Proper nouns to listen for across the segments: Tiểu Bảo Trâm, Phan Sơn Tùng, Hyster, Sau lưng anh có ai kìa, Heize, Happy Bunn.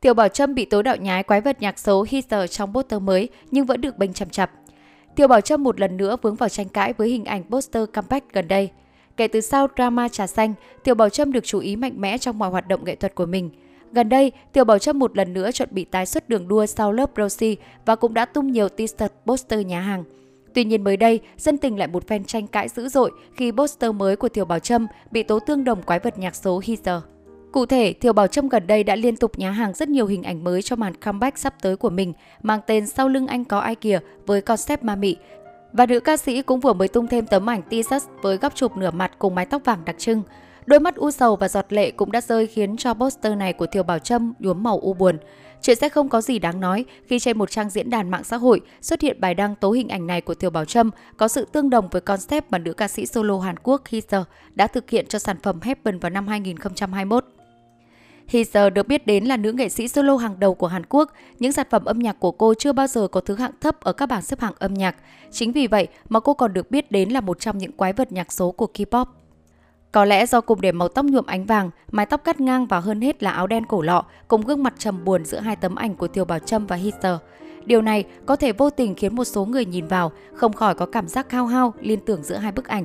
Tiểu Bảo Trâm bị tố đạo nhái quái vật nhạc xấu Hyster trong poster mới nhưng vẫn được bênh chằm chặp. Tiểu Bảo Trâm một lần nữa vướng vào tranh cãi với hình ảnh poster comeback gần đây. Kể từ sau drama trà xanh, Tiểu Bảo Trâm được chú ý mạnh mẽ trong mọi hoạt động nghệ thuật của mình. Gần đây, Tiểu Bảo Trâm một lần nữa chuẩn bị tái xuất đường đua sau lớp Rosie và cũng đã tung nhiều teaser poster nhà hàng. Tuy nhiên mới đây, dân tình lại một phen tranh cãi dữ dội khi poster mới của Tiểu Bảo Trâm bị tố tương đồng quái vật nhạc số Heize. Cụ thể, Tiểu Bảo Trâm gần đây đã liên tục nhá hàng rất nhiều hình ảnh mới cho màn comeback sắp tới của mình mang tên Sau lưng anh có ai kìa với concept ma mị. Và nữ ca sĩ cũng vừa mới tung thêm tấm ảnh teaser với góc chụp nửa mặt cùng mái tóc vàng đặc trưng. Đôi mắt u sầu và giọt lệ cũng đã rơi khiến cho poster này của Tiểu Bảo Trâm nhuốm màu u buồn. Chuyện sẽ không có gì đáng nói khi trên một trang diễn đàn mạng xã hội xuất hiện bài đăng tố hình ảnh này của Tiểu Bảo Trâm có sự tương đồng với concept mà nữ ca sĩ solo Hàn Quốc Hyster đã thực hiện cho sản phẩm Happy Bunn vào năm 2021. Hyster được biết đến là nữ nghệ sĩ solo hàng đầu của Hàn Quốc, những sản phẩm âm nhạc của cô chưa bao giờ có thứ hạng thấp ở các bảng xếp hạng âm nhạc. Chính vì vậy mà cô còn được biết đến là một trong những quái vật nhạc số của K-pop. Có lẽ do cùng để màu tóc nhuộm ánh vàng, mái tóc cắt ngang và hơn hết là áo đen cổ lọ cùng gương mặt trầm buồn giữa hai tấm ảnh của Tiểu Bảo Trâm và Hyster. Điều này có thể vô tình khiến một số người nhìn vào không khỏi có cảm giác hao hao liên tưởng giữa hai bức ảnh.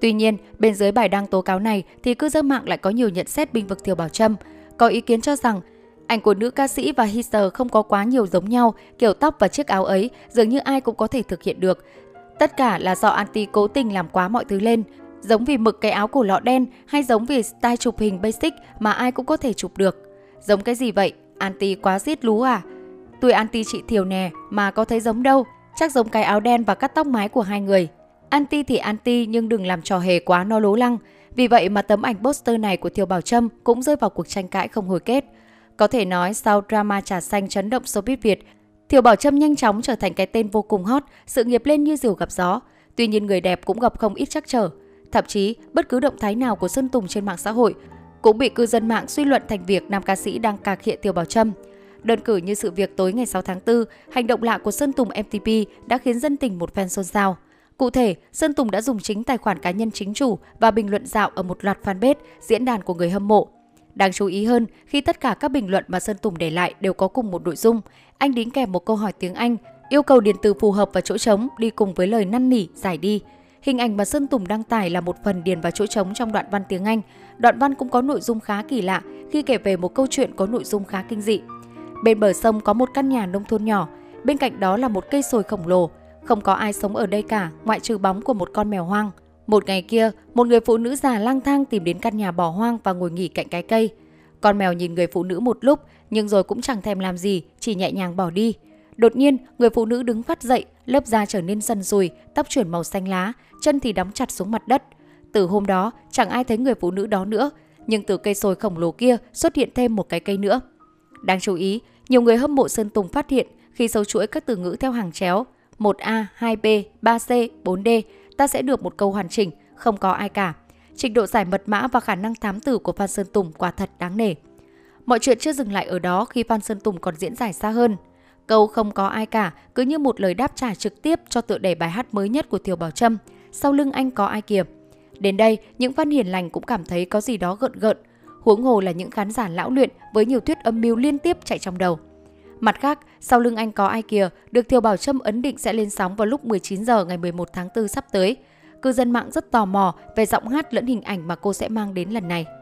Tuy nhiên, bên dưới bài đăng tố cáo này thì cư dân mạng lại có nhiều nhận xét bênh vực Tiểu Bảo Trâm. Có ý kiến cho rằng ảnh của nữ ca sĩ và Hyster không có quá nhiều giống nhau, kiểu tóc và chiếc áo ấy dường như ai cũng có thể thực hiện được. Tất cả là do anti cố tình làm quá mọi thứ lên. Giống vì mực cái áo cổ lọ đen hay giống vì style chụp hình basic mà ai cũng có thể chụp được. Giống cái gì vậy? Anti quá giết lú à? Tôi anti chị Thiều nè, mà có thấy giống đâu. Chắc giống cái áo đen và cắt tóc mái của hai người. Anti thì anti nhưng đừng làm trò hề quá nó lố lăng. Vì vậy mà tấm ảnh poster này của Tiểu Bảo Trâm cũng rơi vào cuộc tranh cãi không hồi kết. Có thể nói sau drama trà xanh chấn động showbiz Việt, Tiểu Bảo Trâm nhanh chóng trở thành cái tên vô cùng hot, sự nghiệp lên như diều gặp gió. Tuy nhiên người đẹp cũng gặp không ít trắc trở. Thậm chí, bất cứ động thái nào của Sơn Tùng trên mạng xã hội cũng bị cư dân mạng suy luận thành việc nam ca sĩ đang cạc hiện Tiểu Bảo Trâm. Đơn cử như sự việc tối ngày 6 tháng 4, hành động lạ của Sơn Tùng MTP đã khiến dân tình một phen xôn xao. Cụ thể, Sơn Tùng đã dùng chính tài khoản cá nhân chính chủ và bình luận dạo ở một loạt fanpage, diễn đàn của người hâm mộ. Đáng chú ý hơn, khi tất cả các bình luận mà Sơn Tùng để lại đều có cùng một nội dung, anh đính kèm một câu hỏi tiếng Anh, yêu cầu điền từ phù hợp và chỗ trống đi cùng với lời năn nỉ, giải đi. Hình ảnh mà Sơn Tùng đăng tải là một phần điền vào chỗ trống trong đoạn văn tiếng Anh. Đoạn văn cũng có nội dung khá kỳ lạ khi kể về một câu chuyện có nội dung khá kinh dị. Bên bờ sông có một căn nhà nông thôn nhỏ, bên cạnh đó là một cây sồi khổng lồ. Không có ai sống ở đây cả, ngoại trừ bóng của một con mèo hoang. Một ngày kia, một người phụ nữ già lang thang tìm đến căn nhà bỏ hoang và ngồi nghỉ cạnh cái cây. Con mèo nhìn người phụ nữ một lúc, nhưng rồi cũng chẳng thèm làm gì, chỉ nhẹ nhàng bỏ đi. Đột nhiên, người phụ nữ đứng phắt dậy, lớp da trở nên sần sùi, tóc chuyển màu xanh lá, chân thì đóng chặt xuống mặt đất. Từ hôm đó, chẳng ai thấy người phụ nữ đó nữa, nhưng từ cây sồi khổng lồ kia xuất hiện thêm một cái cây nữa. Đáng chú ý, nhiều người hâm mộ Sơn Tùng phát hiện khi sâu chuỗi các từ ngữ theo hàng chéo 1A, 2B, 3C, 4D, ta sẽ được một câu hoàn chỉnh, không có ai cả. Trình độ giải mật mã và khả năng thám tử của Phan Sơn Tùng quả thật đáng nể. Mọi chuyện chưa dừng lại ở đó khi Phan Sơn Tùng còn diễn giải xa hơn. Câu không có ai cả cứ như một lời đáp trả trực tiếp cho tựa đề bài hát mới nhất của Tiểu Bảo Trâm, Sau lưng anh có ai kìa. Đến đây, những fan hiền lành cũng cảm thấy có gì đó gợn gợn, huống hồ là những khán giả lão luyện với nhiều thuyết âm mưu liên tiếp chạy trong đầu. Mặt khác, Sau lưng anh có ai kìa được Tiểu Bảo Trâm ấn định sẽ lên sóng vào lúc 19 giờ ngày 11 tháng 4 sắp tới. Cư dân mạng rất tò mò về giọng hát lẫn hình ảnh mà cô sẽ mang đến lần này.